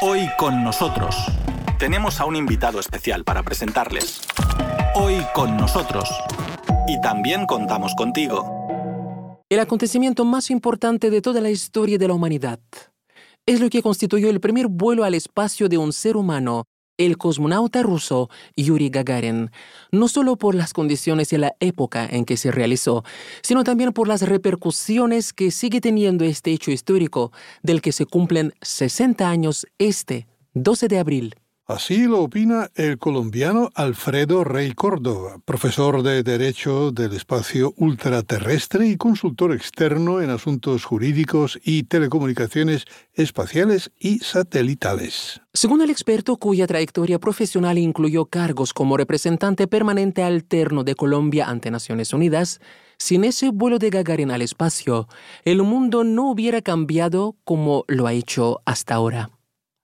Hoy con nosotros tenemos a un invitado especial para presentarles. Hoy con nosotros. Y también contamos contigo. El acontecimiento más importante de toda la historia de la humanidad es lo que constituyó el primer vuelo al espacio de un ser humano, el cosmonauta ruso Yuri Gagarin, no solo por las condiciones y la época en que se realizó, sino también por las repercusiones que sigue teniendo este hecho histórico, del que se cumplen 60 años este 12 de abril. Así lo opina el colombiano Alfredo Rey Córdoba, profesor de Derecho del Espacio Ultraterrestre y consultor externo en asuntos jurídicos y telecomunicaciones espaciales y satelitales. Según el experto, cuya trayectoria profesional incluyó cargos como representante permanente alterno de Colombia ante Naciones Unidas, sin ese vuelo de Gagarin al espacio, el mundo no hubiera cambiado como lo ha hecho hasta ahora.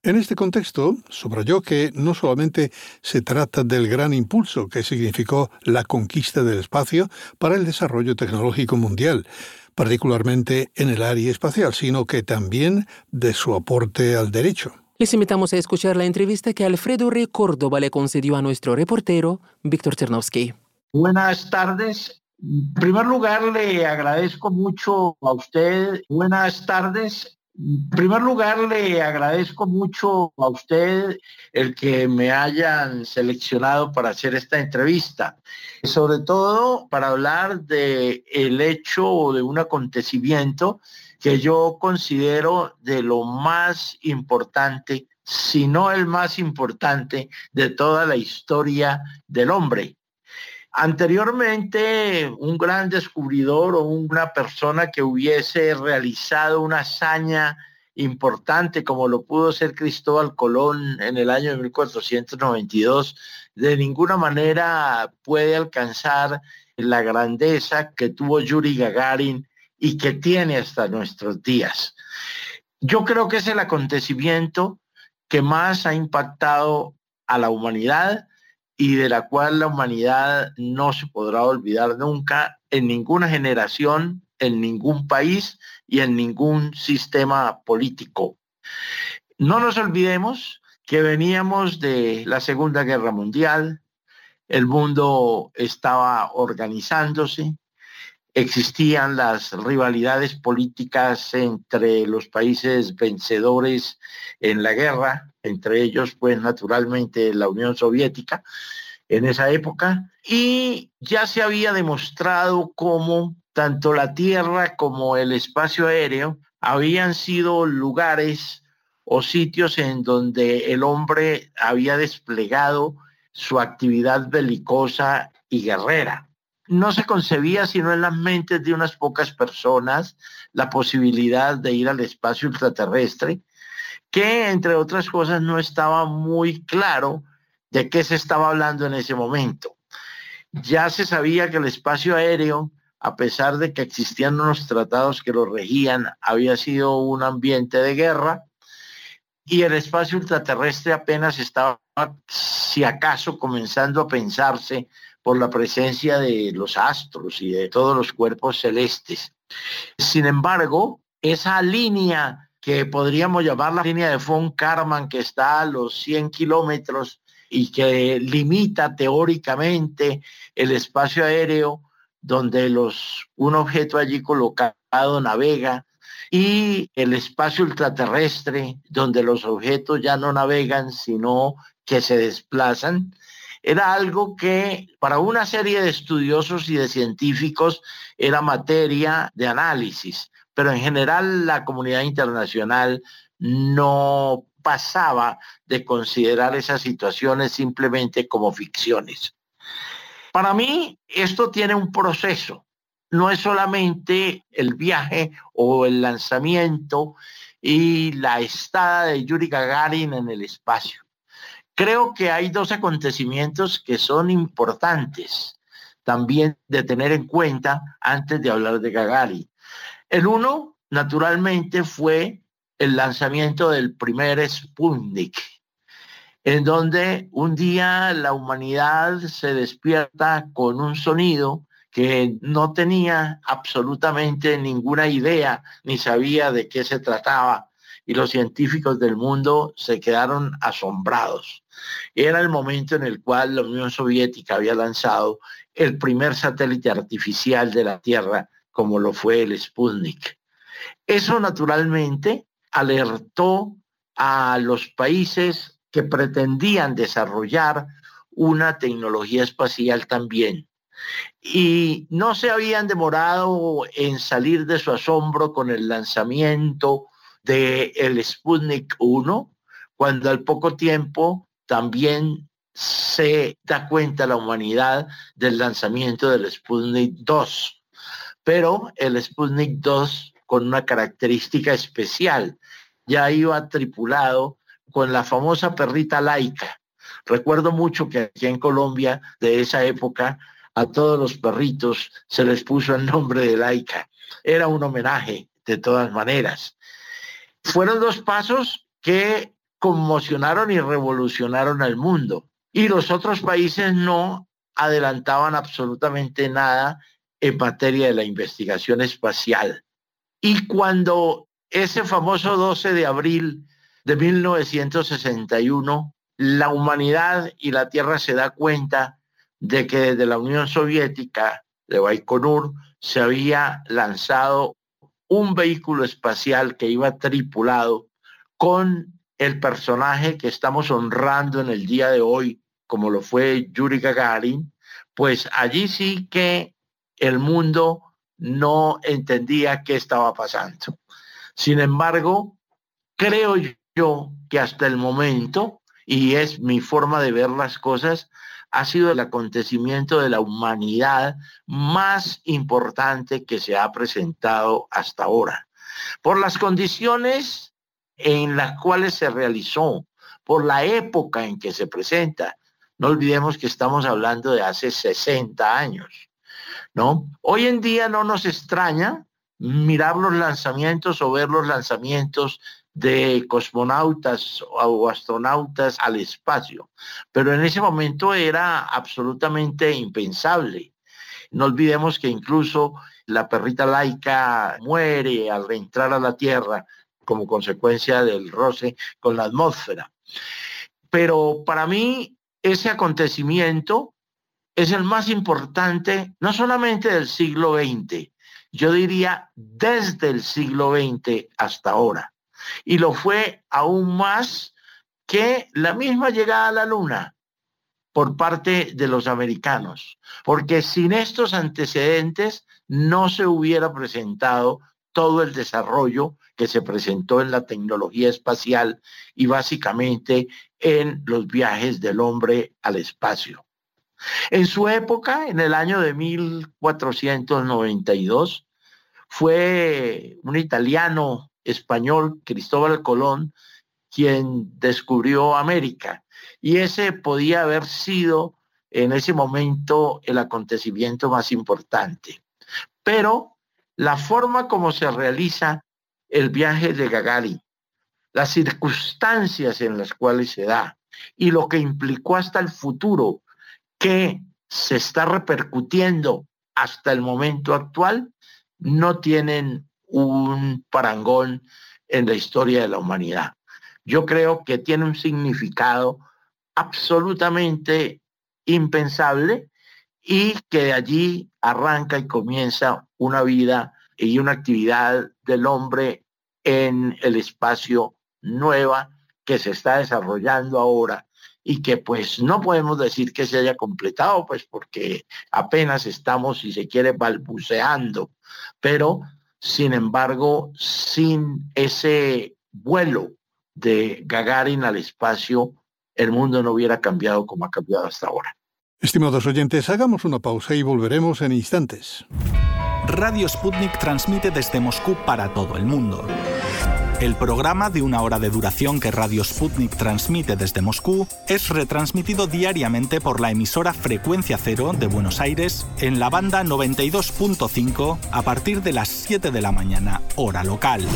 En este contexto, subrayó que no solamente se trata del gran impulso que significó la conquista del espacio para el desarrollo tecnológico mundial, particularmente en el área espacial, sino que también de su aporte al derecho. Les invitamos a escuchar la entrevista que Alfredo Rey Córdoba le concedió a nuestro reportero, Víctor Chernovsky. Buenas tardes. En primer lugar, le agradezco mucho a usted. Buenas tardes. En primer lugar, le agradezco mucho a usted el que me hayan seleccionado para hacer esta entrevista, sobre todo para hablar del hecho o de un acontecimiento que yo considero de lo más importante, si no el más importante, de toda la historia del hombre. Anteriormente, un gran descubridor o una persona que hubiese realizado una hazaña importante, como lo pudo ser Cristóbal Colón en el año 1492, de ninguna manera puede alcanzar la grandeza que tuvo Yuri Gagarin y que tiene hasta nuestros días. Yo creo que es el acontecimiento que más ha impactado a la humanidad y de la cual la humanidad no se podrá olvidar nunca, en ninguna generación, en ningún país y en ningún sistema político. No nos olvidemos que veníamos de la Segunda Guerra Mundial, el mundo estaba organizándose, existían las rivalidades políticas entre los países vencedores en la guerra, entre ellos, pues, naturalmente, la Unión Soviética en esa época, y ya se había demostrado cómo tanto la tierra como el espacio aéreo habían sido lugares o sitios en donde el hombre había desplegado su actividad belicosa y guerrera. No se concebía, sino en las mentes de unas pocas personas, la posibilidad de ir al espacio ultraterrestre, que, entre otras cosas, no estaba muy claro de qué se estaba hablando en ese momento. Ya se sabía que el espacio aéreo, a pesar de que existían unos tratados que lo regían, había sido un ambiente de guerra, y el espacio ultraterrestre apenas estaba, si acaso, comenzando a pensarse por la presencia de los astros y de todos los cuerpos celestes. Sin embargo, esa línea que podríamos llamar la línea de Von Kármán, que está a los 100 kilómetros y que limita teóricamente el espacio aéreo donde un objeto allí colocado navega, y el espacio ultraterrestre donde los objetos ya no navegan, sino que se desplazan, era algo que para una serie de estudiosos y de científicos era materia de análisis, pero en general la comunidad internacional no pasaba de considerar esas situaciones simplemente como ficciones. Para mí, esto tiene un proceso. No es solamente el viaje o el lanzamiento y la estada de Yuri Gagarin en el espacio. Creo que hay dos acontecimientos que son importantes también de tener en cuenta antes de hablar de Gagarin. El uno, naturalmente, fue el lanzamiento del primer Sputnik, en donde un día la humanidad se despierta con un sonido que no tenía absolutamente ninguna idea ni sabía de qué se trataba, y los científicos del mundo se quedaron asombrados. Era el momento en el cual la Unión Soviética había lanzado el primer satélite artificial de la Tierra, como lo fue el Sputnik. Eso naturalmente alertó a los países que pretendían desarrollar una tecnología espacial también. Y no se habían demorado en salir de su asombro con el lanzamiento del Sputnik 1, cuando al poco tiempo también se da cuenta la humanidad del lanzamiento del Sputnik 2. Pero el Sputnik 2, con una característica especial, ya iba tripulado con la famosa perrita Laika. Recuerdo mucho que aquí en Colombia, de esa época, a todos los perritos se les puso el nombre de Laika. Era un homenaje, de todas maneras. Fueron dos pasos que conmocionaron y revolucionaron al mundo. Y los otros países no adelantaban absolutamente nada en materia de la investigación espacial. Y cuando ese famoso 12 de abril de 1961, la humanidad y la Tierra se da cuenta de que desde la Unión Soviética de Baikonur se había lanzado un vehículo espacial que iba tripulado con el personaje que estamos honrando en el día de hoy, como lo fue Yuri Gagarin, pues allí sí que el mundo no entendía qué estaba pasando. Sin embargo, creo yo que hasta el momento, y es mi forma de ver las cosas, ha sido el acontecimiento de la humanidad más importante que se ha presentado hasta ahora. Por las condiciones en las cuales se realizó, por la época en que se presenta. No olvidemos que estamos hablando de hace 60 años, ¿no? Hoy en día no nos extraña mirar los lanzamientos o ver los lanzamientos de cosmonautas o astronautas al espacio, pero en ese momento era absolutamente impensable. No olvidemos que incluso la perrita Laika muere al entrar a la Tierra como consecuencia del roce con la atmósfera. Pero para mí ese acontecimiento es el más importante, no solamente del siglo XX, yo diría desde el siglo XX hasta ahora. Y lo fue aún más que la misma llegada a la Luna por parte de los americanos, porque sin estos antecedentes no se hubiera presentado todo el desarrollo que se presentó en la tecnología espacial y básicamente en los viajes del hombre al espacio. En su época, en el año de 1492, fue un italiano español, Cristóbal Colón, quien descubrió América. Y ese podía haber sido en ese momento el acontecimiento más importante. Pero la forma como se realiza el viaje de Gagarin, las circunstancias en las cuales se da y lo que implicó hasta el futuro que se está repercutiendo hasta el momento actual, no tienen un parangón en la historia de la humanidad. Yo creo que tiene un significado absolutamente impensable y que de allí arranca y comienza una vida y una actividad del hombre en el espacio nueva que se está desarrollando ahora y que pues no podemos decir que se haya completado, pues porque apenas estamos, si se quiere, balbuceando, pero sin embargo, sin ese vuelo de Gagarin al espacio, el mundo no hubiera cambiado como ha cambiado hasta ahora. Estimados oyentes, hagamos una pausa y volveremos en instantes. Radio Sputnik transmite desde Moscú para todo el mundo. El programa de una hora de duración que Radio Sputnik transmite desde Moscú es retransmitido diariamente por la emisora Frecuencia Cero de Buenos Aires en la banda 92.5 a partir de las 7 de la mañana, hora local.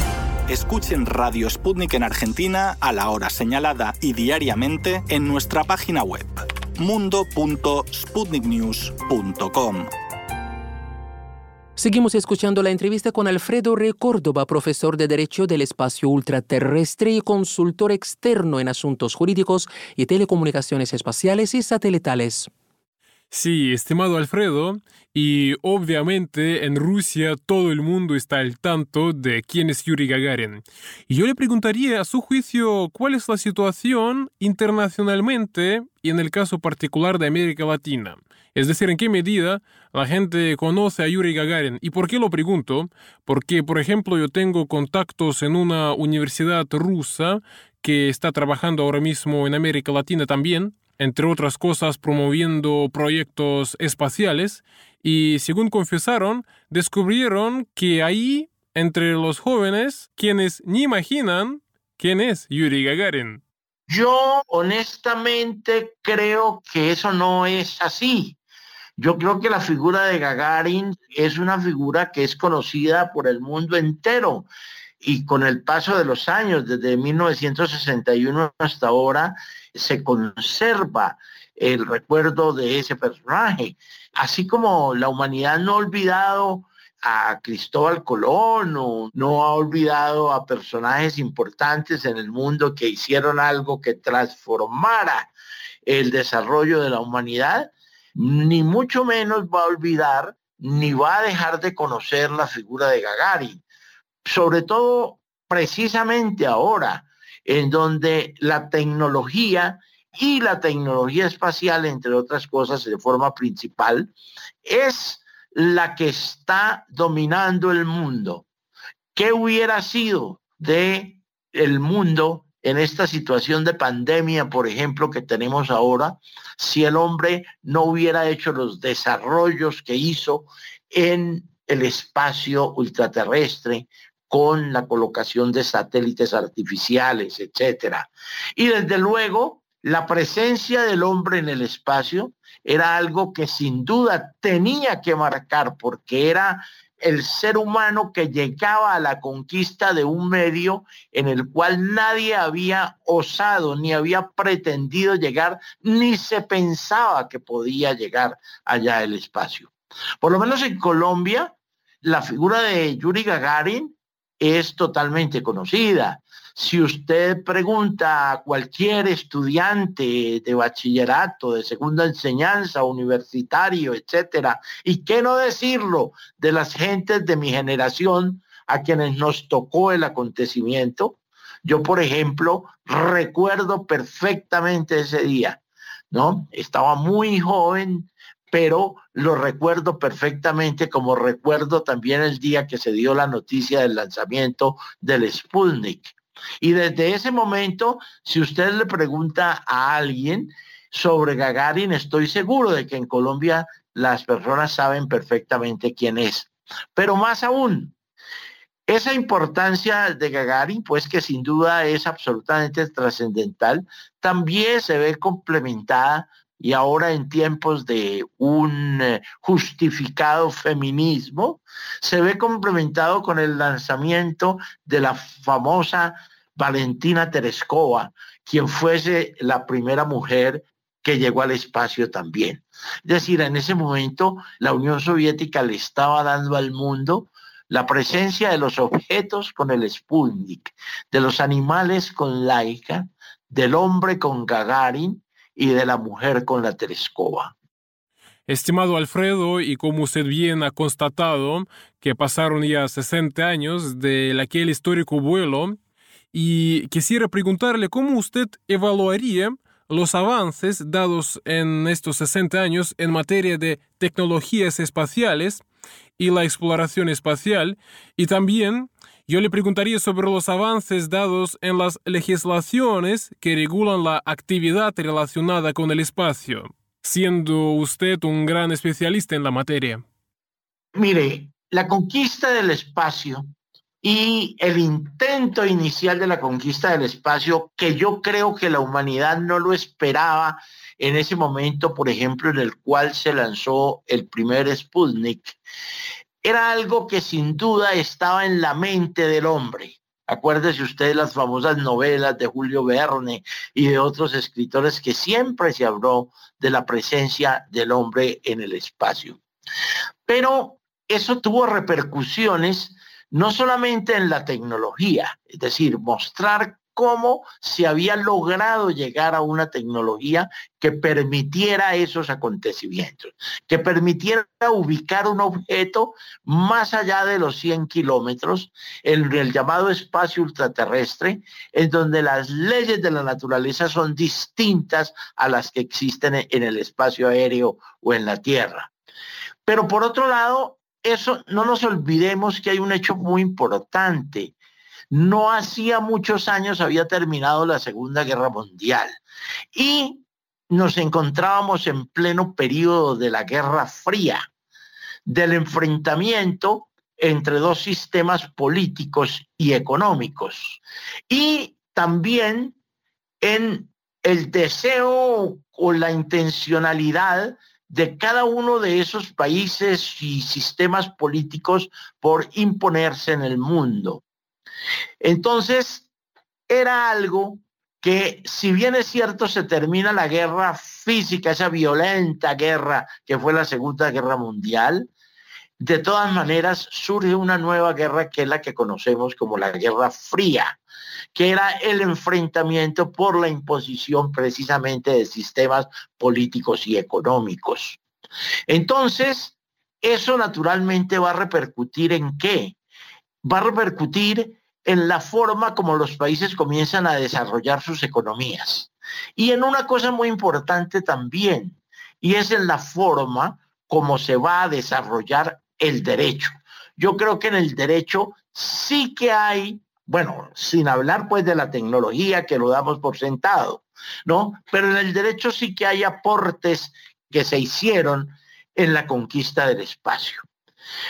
Escuchen Radio Sputnik en Argentina a la hora señalada y diariamente en nuestra página web mundo.sputniknews.com. Seguimos escuchando la entrevista con Alfredo Rey Córdoba, profesor de Derecho del Espacio Ultraterrestre y consultor externo en asuntos jurídicos y telecomunicaciones espaciales y satelitales. Sí, estimado Alfredo, y obviamente en Rusia todo el mundo está al tanto de quién es Yuri Gagarin. Y yo le preguntaría, a su juicio, ¿cuál es la situación internacionalmente y en el caso particular de América Latina? Es decir, ¿en qué medida la gente conoce a Yuri Gagarin? ¿Y por qué lo pregunto? Porque, por ejemplo, yo tengo contactos en una universidad rusa que está trabajando ahora mismo en América Latina también, entre otras cosas promoviendo proyectos espaciales, y según confesaron, descubrieron que hay entre los jóvenes quienes ni imaginan quién es Yuri Gagarin. Yo honestamente creo que eso no es así. Yo creo que la figura de Gagarin es una figura que es conocida por el mundo entero. Y con el paso de los años, desde 1961 hasta ahora, se conserva el recuerdo de ese personaje. Así como la humanidad no ha olvidado a Cristóbal Colón o no ha olvidado a personajes importantes en el mundo que hicieron algo que transformara el desarrollo de la humanidad, ni mucho menos va a olvidar ni va a dejar de conocer la figura de Gagarin. Sobre todo precisamente ahora, en donde la tecnología y la tecnología espacial, entre otras cosas, de forma principal, es la que está dominando el mundo. ¿Qué hubiera sido de el mundo en esta situación de pandemia, por ejemplo, que tenemos ahora, si el hombre no hubiera hecho los desarrollos que hizo en el espacio ultraterrestre, con la colocación de satélites artificiales, etcétera? Y desde luego, la presencia del hombre en el espacio era algo que sin duda tenía que marcar, porque era el ser humano que llegaba a la conquista de un medio en el cual nadie había osado, ni había pretendido llegar, ni se pensaba que podía llegar allá al espacio. Por lo menos en Colombia, la figura de Yuri Gagarin es totalmente conocida. Si usted pregunta a cualquier estudiante de bachillerato, de segunda enseñanza, universitario, etcétera, y qué no decirlo de las gentes de mi generación a quienes nos tocó el acontecimiento, yo, por ejemplo, recuerdo perfectamente ese día, ¿no? Estaba muy joven, pero lo recuerdo perfectamente, como recuerdo también el día que se dio la noticia del lanzamiento del Sputnik. Y desde ese momento, si usted le pregunta a alguien sobre Gagarin, estoy seguro de que en Colombia las personas saben perfectamente quién es. Pero más aún, esa importancia de Gagarin, pues que sin duda es absolutamente trascendental, también se ve complementada y ahora en tiempos de un justificado feminismo, se ve complementado con el lanzamiento de la famosa Valentina Tereshkova, quien fuese la primera mujer que llegó al espacio también. Es decir, en ese momento la Unión Soviética le estaba dando al mundo la presencia de los objetos con el Sputnik, de los animales con Laika, del hombre con Gagarin, y de la mujer con la Tereshkova. Estimado Alfredo, y como usted bien ha constatado, que pasaron ya 60 años de aquel histórico vuelo, y quisiera preguntarle cómo usted evaluaría los avances dados en estos 60 años en materia de tecnologías espaciales y la exploración espacial, y también yo le preguntaría sobre los avances dados en las legislaciones que regulan la actividad relacionada con el espacio, siendo usted un gran especialista en la materia. Mire, la conquista del espacio y el intento inicial de la conquista del espacio, que yo creo que la humanidad no lo esperaba en ese momento, por ejemplo, en el cual se lanzó el primer Sputnik, era algo que sin duda estaba en la mente del hombre. Acuérdese usted de las famosas novelas de Julio Verne y de otros escritores que siempre se habló de la presencia del hombre en el espacio. Pero eso tuvo repercusiones no solamente en la tecnología, es decir, mostrar cómo se había logrado llegar a una tecnología que permitiera esos acontecimientos, que permitiera ubicar un objeto más allá de los 100 kilómetros, en el llamado espacio ultraterrestre, en donde las leyes de la naturaleza son distintas a las que existen en el espacio aéreo o en la Tierra. Pero por otro lado, eso, no nos olvidemos que hay un hecho muy importante. No hacía muchos años había terminado la Segunda Guerra Mundial y nos encontrábamos en pleno periodo de la Guerra Fría, del enfrentamiento entre dos sistemas políticos y económicos, y también en el deseo o la intencionalidad de cada uno de esos países y sistemas políticos por imponerse en el mundo. Entonces, era algo que, si bien es cierto, se termina la guerra física, esa violenta guerra que fue la Segunda Guerra Mundial, de todas maneras surge una nueva guerra que es la que conocemos como la Guerra Fría, que era el enfrentamiento por la imposición precisamente de sistemas políticos y económicos. Entonces, eso naturalmente va a repercutir ¿en qué? Va a repercutir en la forma como los países comienzan a desarrollar sus economías. Y en una cosa muy importante también, y es en la forma como se va a desarrollar el derecho. Yo creo que en el derecho sí que hay, bueno, sin hablar pues de la tecnología que lo damos por sentado, ¿no? Pero en el derecho sí que hay aportes que se hicieron en la conquista del espacio.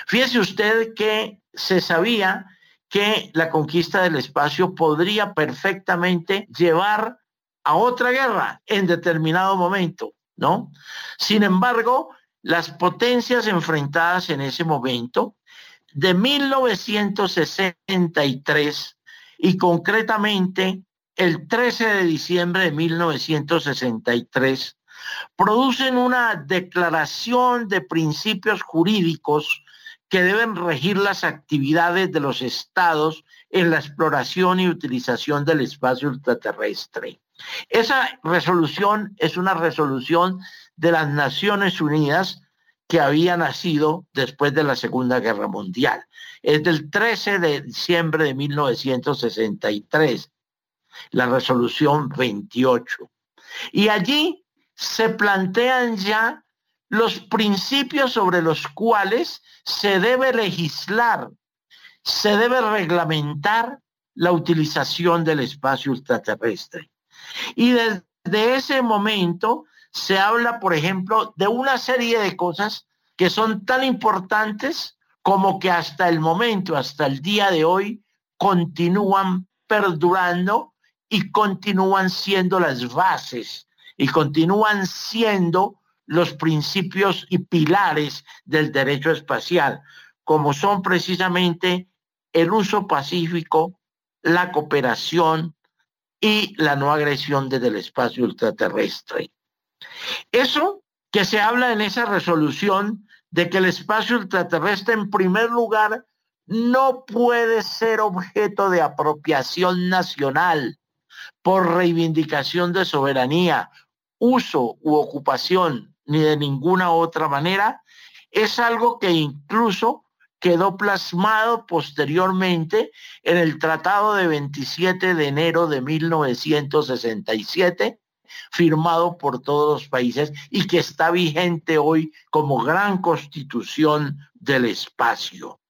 Fíjese usted que se sabía que la conquista del espacio podría perfectamente llevar a otra guerra en determinado momento, ¿no? Sin embargo, las potencias enfrentadas en ese momento, de 1963 y concretamente el 13 de diciembre de 1963, producen una declaración de principios jurídicos que deben regir las actividades de los estados en la exploración y utilización del espacio ultraterrestre. Esa resolución es una resolución de las Naciones Unidas que había nacido después de la Segunda Guerra Mundial. Es del 13 de diciembre de 1963, la resolución 28. Y allí se plantean ya los principios sobre los cuales se debe legislar, se debe reglamentar la utilización del espacio ultraterrestre. Y desde ese momento se habla, por ejemplo, de una serie de cosas que son tan importantes como que hasta el momento, hasta el día de hoy, continúan perdurando y continúan siendo las bases y continúan siendo los principios y pilares del derecho espacial, como son precisamente el uso pacífico, la cooperación y la no agresión desde el espacio ultraterrestre. Eso que se habla en esa resolución de que el espacio ultraterrestre, en primer lugar, no puede ser objeto de apropiación nacional por reivindicación de soberanía, uso u ocupación, ni de ninguna otra manera, es algo que incluso quedó plasmado posteriormente en el Tratado de 27 de enero de 1967, firmado por todos los países y que está vigente hoy como gran constitución del espacio.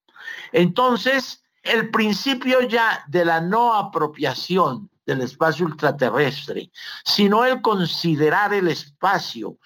Entonces, el principio ya de la no apropiación del espacio ultraterrestre, sino el considerar el espacio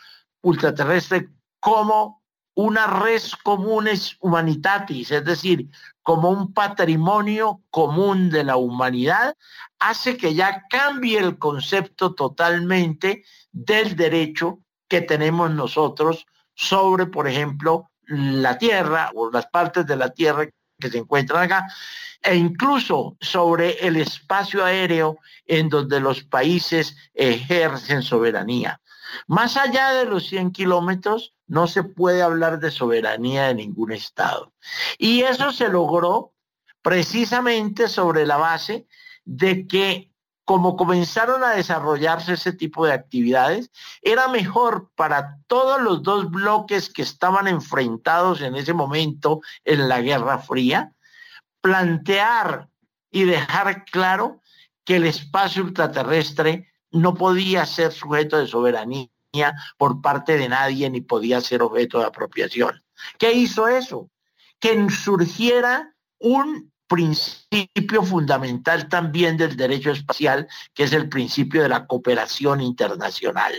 ultraterrestre como una res comunes humanitatis, es decir, como un patrimonio común de la humanidad, hace que ya cambie el concepto totalmente del derecho que tenemos nosotros sobre, por ejemplo, la Tierra o las partes de la Tierra que se encuentran acá, e incluso sobre el espacio aéreo en donde los países ejercen soberanía. Más allá de los 100 kilómetros no se puede hablar de soberanía de ningún estado. Y eso se logró precisamente sobre la base de que, como comenzaron a desarrollarse ese tipo de actividades, era mejor para todos los dos bloques que estaban enfrentados en ese momento en la Guerra Fría, plantear y dejar claro que el espacio ultraterrestre no podía ser sujeto de soberanía por parte de nadie ni podía ser objeto de apropiación. ¿Qué hizo eso? Que surgiera un principio fundamental también del derecho espacial, que es el principio de la cooperación internacional.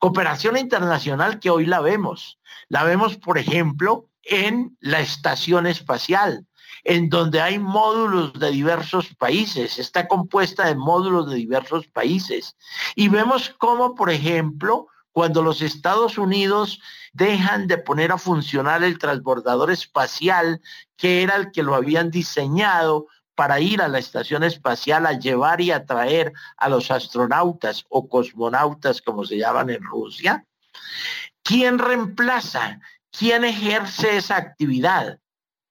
Cooperación internacional que hoy la vemos. La vemos, por ejemplo, en la estación espacial, en donde hay módulos de diversos países, está compuesta de módulos de diversos países. Y vemos cómo, por ejemplo, cuando los Estados Unidos dejan de poner a funcionar el transbordador espacial, que era el que lo habían diseñado para ir a la estación espacial a llevar y a traer a los astronautas o cosmonautas, como se llaman en Rusia, ¿quién reemplaza? ¿Quién ejerce esa actividad?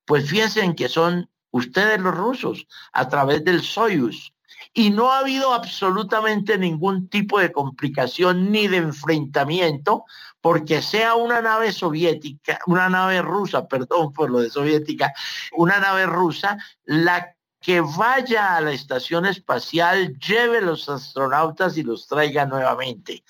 Pues fíjense en que son ustedes los rusos, a través del Soyuz. Y no ha habido absolutamente ningún tipo de complicación ni de enfrentamiento, porque sea una nave soviética, una nave rusa, perdón por lo de soviética, una nave rusa, la que vaya a la estación espacial, lleve los astronautas y los traiga nuevamente.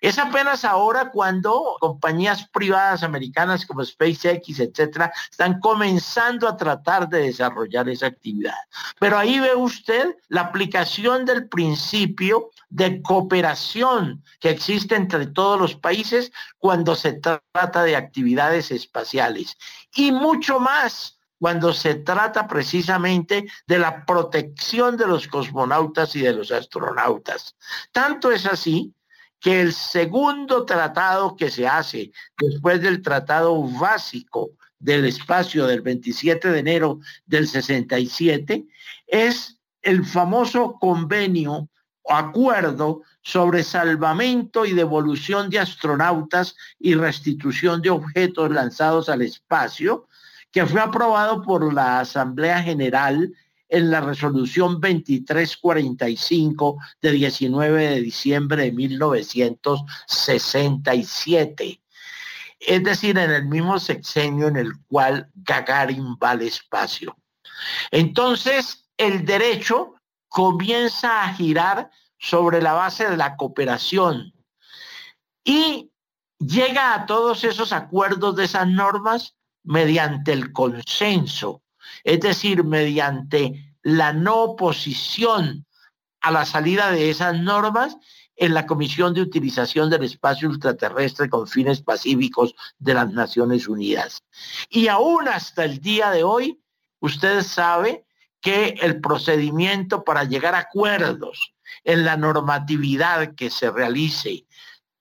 Es apenas ahora cuando compañías privadas americanas como SpaceX, etcétera, están comenzando a tratar de desarrollar esa actividad. Pero ahí ve usted la aplicación del principio de cooperación que existe entre todos los países cuando se trata de actividades espaciales. Y mucho más cuando se trata precisamente de la protección de los cosmonautas y de los astronautas. Tanto es así que el segundo tratado que se hace después del tratado básico del espacio del 27 de enero del 67 es el famoso convenio o acuerdo sobre salvamento y devolución de astronautas y restitución de objetos lanzados al espacio, que fue aprobado por la Asamblea General en la resolución 2345 de 19 de diciembre de 1967. Es decir, en el mismo sexenio en el cual Gagarin va al espacio. Entonces, el derecho comienza a girar sobre la base de la cooperación y llega a todos esos acuerdos de esas normas mediante el consenso, es decir, mediante la no oposición a la salida de esas normas en la Comisión de Utilización del Espacio Ultraterrestre con Fines Pacíficos de las Naciones Unidas. Y aún hasta el día de hoy, usted sabe que el procedimiento para llegar a acuerdos en la normatividad que se realice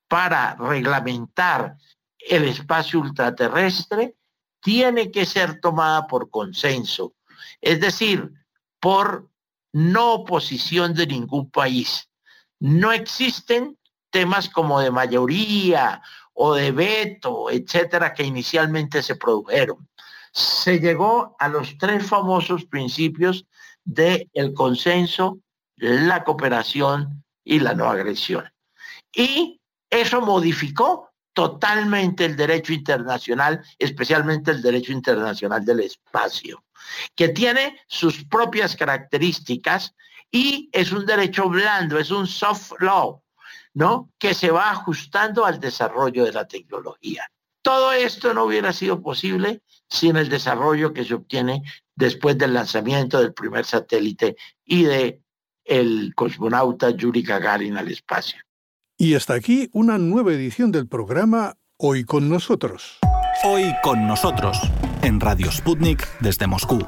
para reglamentar el espacio ultraterrestre tiene que ser tomada por consenso, es decir, por no oposición de ningún país. No existen temas como de mayoría o de veto, etcétera, que inicialmente se produjeron. Se llegó a los tres famosos principios del consenso, la cooperación y la no agresión. Y eso modificó totalmente el derecho internacional, especialmente el derecho internacional del espacio, que tiene sus propias características y es un derecho blando, es un soft law, ¿no?, que se va ajustando al desarrollo de la tecnología. Todo esto no hubiera sido posible sin el desarrollo que se obtiene después del lanzamiento del primer satélite y del cosmonauta Yuri Gagarin al espacio. Y hasta aquí una nueva edición del programa Hoy con Nosotros. Hoy con Nosotros, en Radio Sputnik desde Moscú.